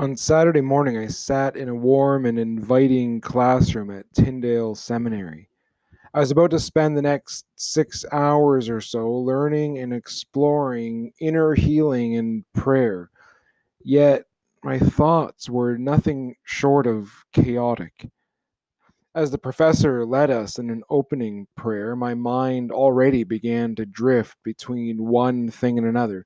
On Saturday morning, I sat in a warm and inviting classroom at Tyndale Seminary. I was about to spend the next 6 hours or so learning and exploring inner healing and prayer, yet my thoughts were nothing short of chaotic. As the professor led us in an opening prayer, my mind already began to drift between one thing and another.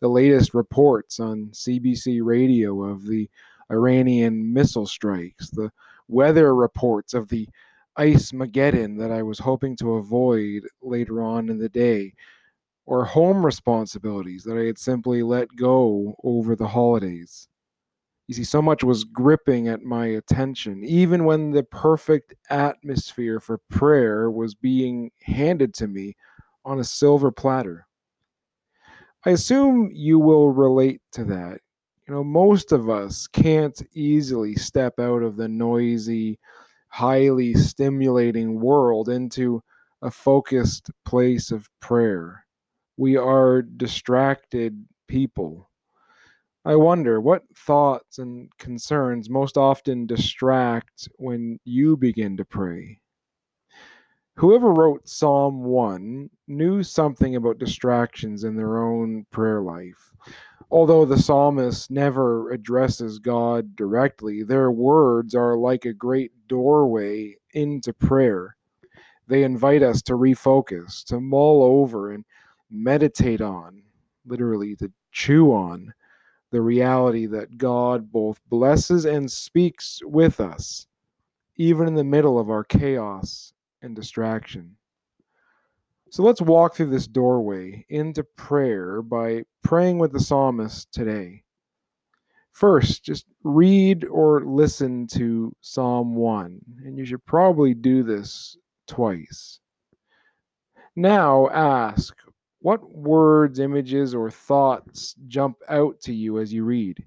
The latest reports on CBC radio of the Iranian missile strikes, the weather reports of the Ice-mageddon that I was hoping to avoid later on in the day, or home responsibilities that I had simply let go over the holidays. You see, so much was gripping at my attention, even when the perfect atmosphere for prayer was being handed to me on a silver platter. I assume you will relate to that. You know, most of us can't easily step out of the noisy, highly stimulating world into a focused place of prayer. We are distracted people. I wonder what thoughts and concerns most often distract when you begin to pray. Whoever wrote Psalm 1 knew something about distractions in their own prayer life. Although the psalmist never addresses God directly, their words are like a great doorway into prayer. They invite us to refocus, to mull over and meditate on, literally to chew on, the reality that God both blesses and speaks with us, even in the middle of our chaos and distraction. So let's walk through this doorway into prayer by praying with the psalmist today. First, just read or listen to Psalm 1, and you should probably do this twice. Now ask, what words, images, or thoughts jump out to you as you read?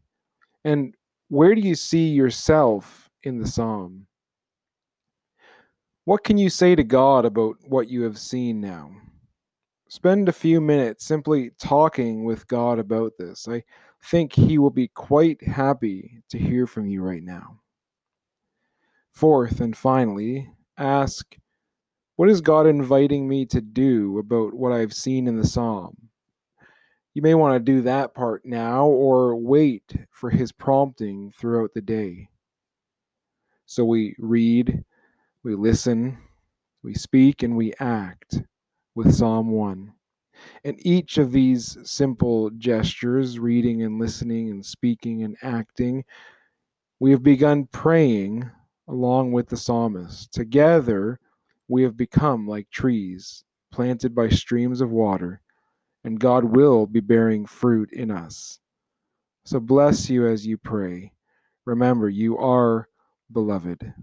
And where do you see yourself in the psalm? What can you say to God about what you have seen now? Spend a few minutes simply talking with God about this. I think He will be quite happy to hear from you right now. Fourth and finally, ask, what is God inviting me to do about what I've seen in the psalm? You may want to do that part now or wait for His prompting throughout the day. So we read, we listen, we speak, and we act with Psalm 1. And each of these simple gestures, reading and listening and speaking and acting, we have begun praying along with the psalmist. Together, we have become like trees planted by streams of water, and God will be bearing fruit in us. So bless you as you pray. Remember, you are beloved.